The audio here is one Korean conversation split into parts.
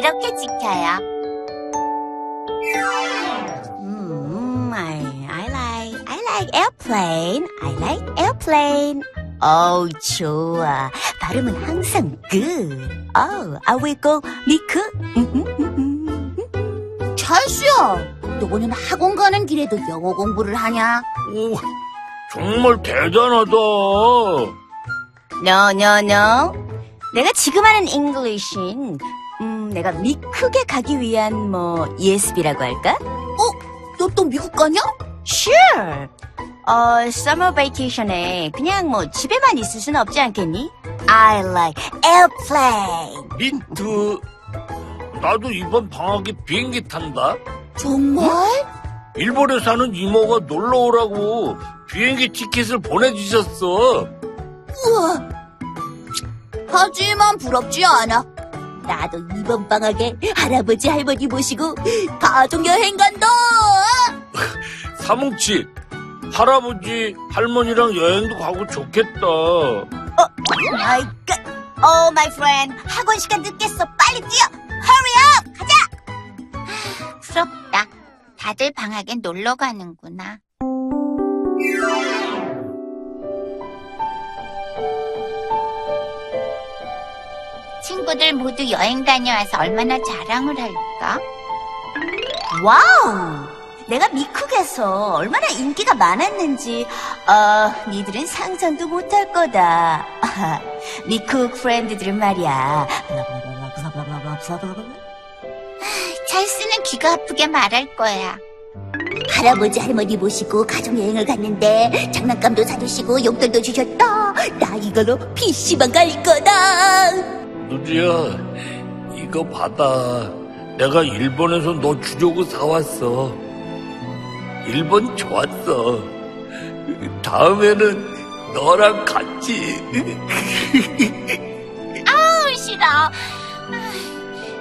이렇게 지켜요. I like airplane. I like airplane. 어우, 좋아. 발음은 항상 good. Oh, I will go, 미크. 찰스야, 너는 학원 가는 길에도 영어 공부를 하냐? 오, 정말 대단하다. No. 내가 지금 하는 English은 내가 미국에 가기 위한 예습이라고 할까? 너 또 미국 가냐? Sure. summer vacation에 그냥 집에만 있을 순 없지 않겠니? I like airplane. Me too. 나도 이번 방학에 비행기 탄다. 정말? 일본에 사는 이모가 놀러 오라고 비행기 티켓을 보내주셨어. 우와. 하지만 부럽지 않아. 나도 이번 방학에 할아버지 할머니 모시고 가족여행 간다. 사뭉치, 할아버지 할머니랑 여행도 가고 좋겠다. 마이 갓. 오 마이 프렌드, 학원 시간 늦겠어. 빨리 뛰어. Hurry up. 가자. 부럽다. 다들 방학엔 놀러 가는구나. 친구들 모두 여행 다녀와서 얼마나 자랑을 할까? 와우! 내가 미쿡에서 얼마나 인기가 많았는지 니들은 상상도 못할 거다. 미쿡 프렌드들은 말이야. 찰스는 귀가 아프게 말할 거야. 할아버지 할머니 모시고 가족여행을 갔는데 장난감도 사주시고 용돈도 주셨다. 나 이걸로 PC방 갈 거다. 누리야, 이거 받아. 내가 일본에서 너 주려고 사왔어. 일본 좋았어. 다음에는 너랑 같이. 아우, 싫어.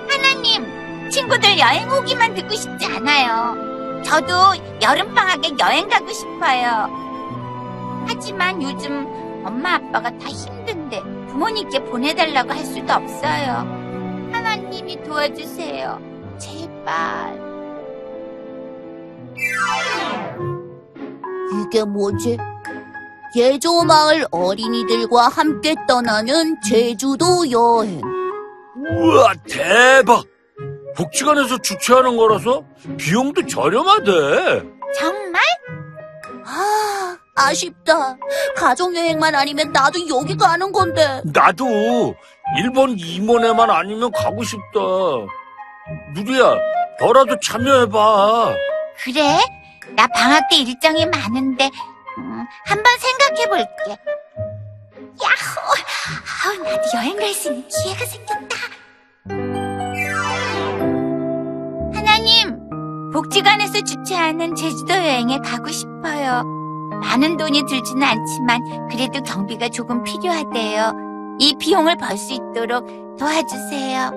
하나님, 친구들 여행 오기만 듣고 싶지 않아요. 저도 여름방학에 여행 가고 싶어요. 하지만 요즘 엄마 아빠가 다 힘든데 부모님께 보내달라고 할 수도 없어요. 하나님이 도와주세요. 제발. 이게 뭐지? 예조마을 어린이들과 함께 떠나는 제주도 여행. 우와, 대박! 복지관에서 주최하는 거라서 비용도 저렴하대. 정말? 아쉽다. 가족여행만 아니면 나도 여기 가는 건데. 나도 일본 이모네만 아니면 가고 싶다. 누리야, 너라도 참여해봐. 그래? 나 방학 때 일정이 많은데 한번 생각해볼게. 야호! 나도 여행 갈 수 있는 기회가 생겼다. 하나님, 복지관에서 주최하는 제주도 여행에 가고 싶어요. 많은 돈이 들지는 않지만 그래도 경비가 조금 필요하대요. 이 비용을 벌 수 있도록 도와주세요.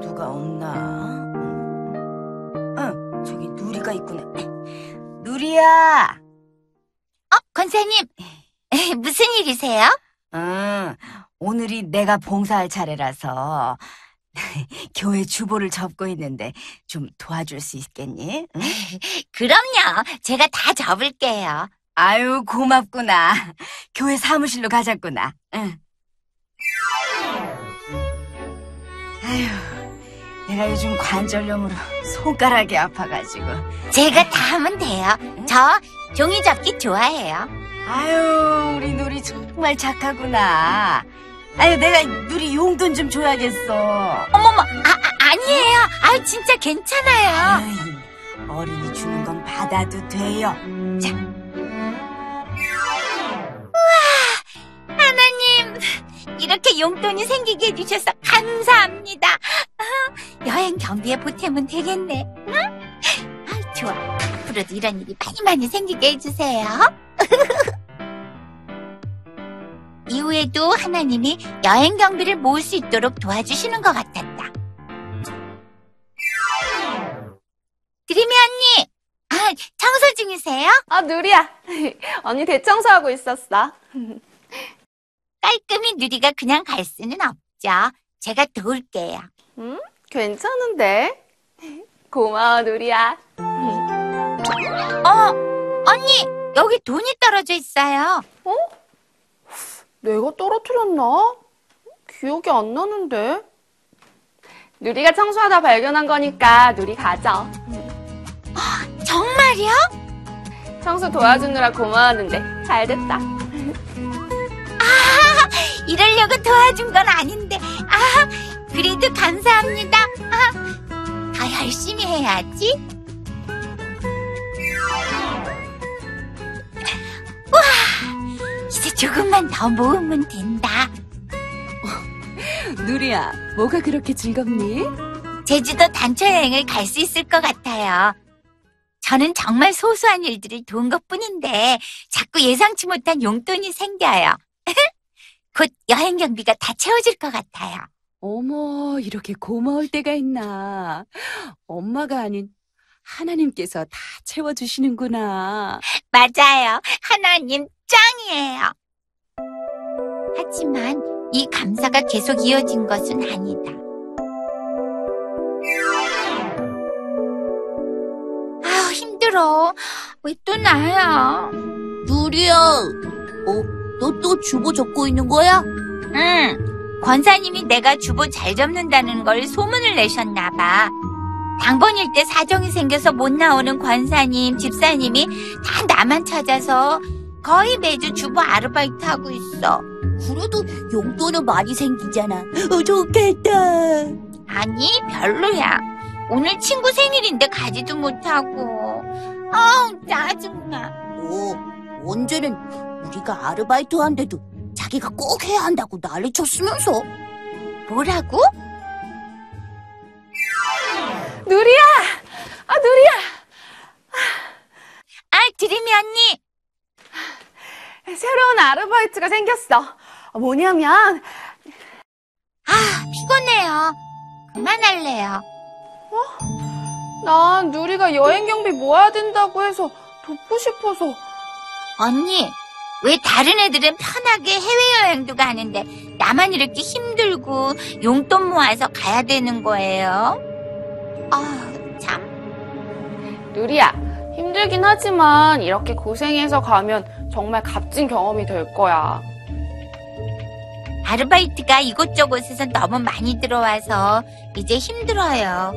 누가 없나? 저기 누리가 있구나. 누리야! 권사님! 무슨 일이세요? 오늘이 내가 봉사할 차례라서 교회 주보를 접고 있는데 좀 도와줄 수 있겠니? 응? 그럼요. 제가 다 접을게요. 아유, 고맙구나. 교회 사무실로 가자꾸나. 응. 아유, 내가 요즘 관절염으로 손가락이 아파가지고. 제가 다 하면 돼요. 응? 저 종이 접기 좋아해요. 아유, 우리 누리 정말 착하구나. 아유, 내가 누리 용돈 좀 줘야겠어. 어머머, 아니에요. 아유, 진짜 괜찮아요. 에이, 어린이 주는 건 받아도 돼요. 자. 우와, 하나님, 이렇게 용돈이 생기게 해주셔서 감사합니다. 여행 경비에 보탬은 되겠네. 응? 아유, 좋아. 앞으로도 이런 일이 많이 생기게 해주세요. 이후에도 하나님이 여행 경비를 모을 수 있도록 도와주시는 것 같았다. 드리미 언니! 청소 중이세요? 누리야. 언니 대청소하고 있었어. 깔끔히 누리가 그냥 갈 수는 없죠. 제가 도울게요. 응? 괜찮은데? 고마워, 누리야. 언니! 여기 돈이 떨어져 있어요. 어? 내가 떨어뜨렸나? 기억이 안 나는데. 누리가 청소하다 발견한 거니까 누리 가져. 정말요? 청소 도와주느라 고마웠는데 잘 됐다. 이러려고 도와준 건 아닌데. 그래도 감사합니다. 더 열심히 해야지. 와, 이제 조금만 더 모으면 된다. 누리야, 뭐가 그렇게 즐겁니? 제주도 단체 여행을 갈 수 있을 것 같아요. 저는 정말 소소한 일들을 도운 것뿐인데 자꾸 예상치 못한 용돈이 생겨요. 곧 여행 경비가 다 채워질 것 같아요. 어머, 이렇게 고마울 때가 있나. 엄마가 아닌 하나님께서 다 채워주시는구나. 맞아요. 하나님 짱이에요. 하지만 이 감사가 계속 이어진 것은 아니다. 아우, 힘들어. 왜 또 나야? 누리야, 너 또 주보 접고 있는 거야? 응. 권사님이 내가 주보 잘 접는다는 걸 소문을 내셨나 봐. 당번일 때 사정이 생겨서 못 나오는 권사님, 집사님이 다 나만 찾아서 거의 매주 주보 아르바이트 하고 있어. 그래도 용돈은 많이 생기잖아. 좋겠다. 아니, 별로야. 오늘 친구 생일인데 가지도 못하고. 아우, 짜증나. 언제는 우리가 아르바이트 한데도 자기가 꼭 해야 한다고 난리쳤으면서. 뭐라고? 누리야! 누리야! 드리미 언니! 새로운 아르바이트가 생겼어. 뭐냐면... 피곤해요. 그만할래요. 난 누리가 여행 경비 모아야 된다고 해서 돕고 싶어서. 언니, 왜 다른 애들은 편하게 해외여행도 가는데 나만 이렇게 힘들고 용돈 모아서 가야 되는 거예요? 참. 누리야, 힘들긴 하지만 이렇게 고생해서 가면 정말 값진 경험이 될 거야. 아르바이트가 이곳저곳에서 너무 많이 들어와서 이제 힘들어요.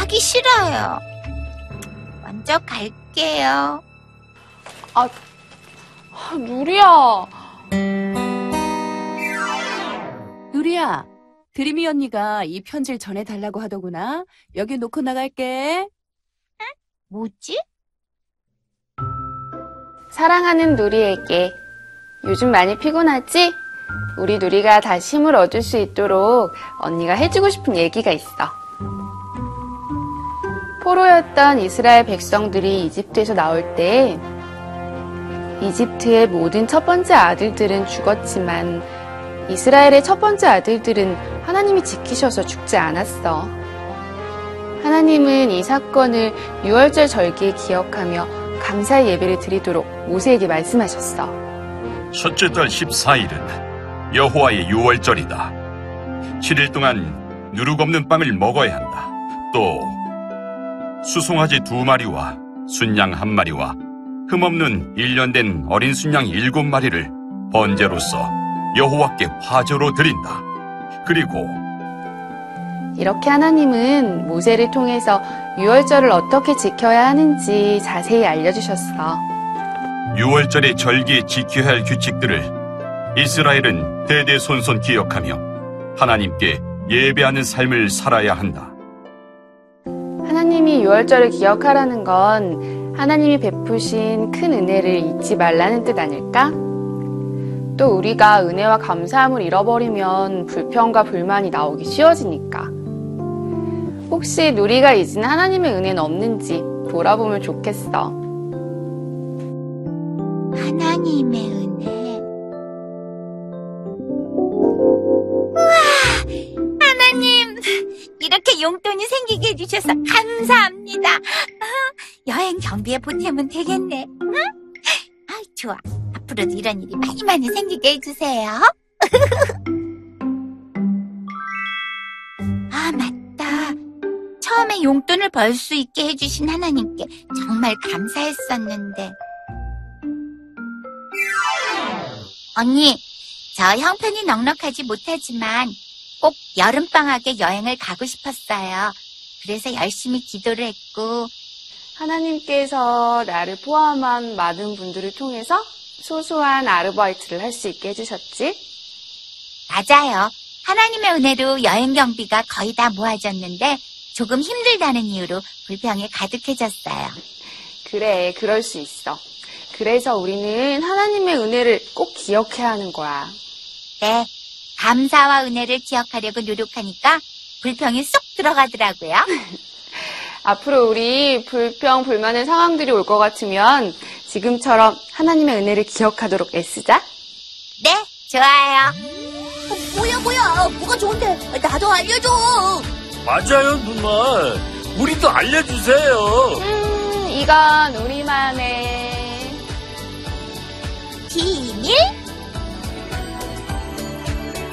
하기 싫어요. 먼저 갈게요. 누리야. 누리야, 드리미 언니가 이 편지를 전해달라고 하더구나. 여기 놓고 나갈게. 응? 뭐지? 사랑하는 누리에게. 요즘 많이 피곤하지? 우리 누리가 다시 힘을 얻을 수 있도록 언니가 해주고 싶은 얘기가 있어. 포로였던 이스라엘 백성들이 이집트에서 나올 때 이집트의 모든 첫 번째 아들들은 죽었지만 이스라엘의 첫 번째 아들들은 하나님이 지키셔서 죽지 않았어. 하나님은 이 사건을 유월절 절기에 기억하며 감사의 예배를 드리도록 모세에게 말씀하셨어. 첫째 달 14일은 여호와의 유월절이다. 7일 동안 누룩 없는 빵을 먹어야 한다. 또 수송아지 2마리와 순양 1마리와 흠없는 1년 된 어린 순양 7마리를 번제로서 여호와께 화제로 드린다. 그리고 이렇게 하나님은 모세를 통해서 유월절을 어떻게 지켜야 하는지 자세히 알려주셨어. 유월절의 절기에 지켜야 할 규칙들을 이스라엘은 대대손손 기억하며 하나님께 예배하는 삶을 살아야 한다. 하나님이 유월절을 기억하라는 건 하나님이 베푸신 큰 은혜를 잊지 말라는 뜻 아닐까? 또 우리가 은혜와 감사함을 잃어버리면 불평과 불만이 나오기 쉬워지니까. 혹시 누리가 잊은 하나님의 은혜는 없는지 돌아보면 좋겠어. 하나님의 은혜. 우와! 하나님! 이렇게 용돈이 생기게 해주셔서 감사합니다. 여행 경비에 보태면 되겠네. 응? 좋아. 앞으로도 이런 일이 많이 생기게 해주세요. 사람의 용돈을 벌 수 있게 해주신 하나님께 정말 감사했었는데. 언니, 저 형편이 넉넉하지 못하지만 꼭 여름방학에 여행을 가고 싶었어요. 그래서 열심히 기도를 했고, 하나님께서 나를 포함한 많은 분들을 통해서 소소한 아르바이트를 할 수 있게 해주셨지? 맞아요. 하나님의 은혜로 여행 경비가 거의 다 모아졌는데 조금 힘들다는 이유로 불평이 가득해졌어요. 그래, 그럴 수 있어. 그래서 우리는 하나님의 은혜를 꼭 기억해야 하는 거야. 네, 감사와 은혜를 기억하려고 노력하니까 불평이 쏙 들어가더라고요. 앞으로 우리 불평, 불만의 상황들이 올 것 같으면 지금처럼 하나님의 은혜를 기억하도록 애쓰자. 네, 좋아요. 뭐야. 뭐가 좋은데. 나도 알려줘. 맞아요, 누나. 우리도 알려주세요. 이건 우리만의 비밀?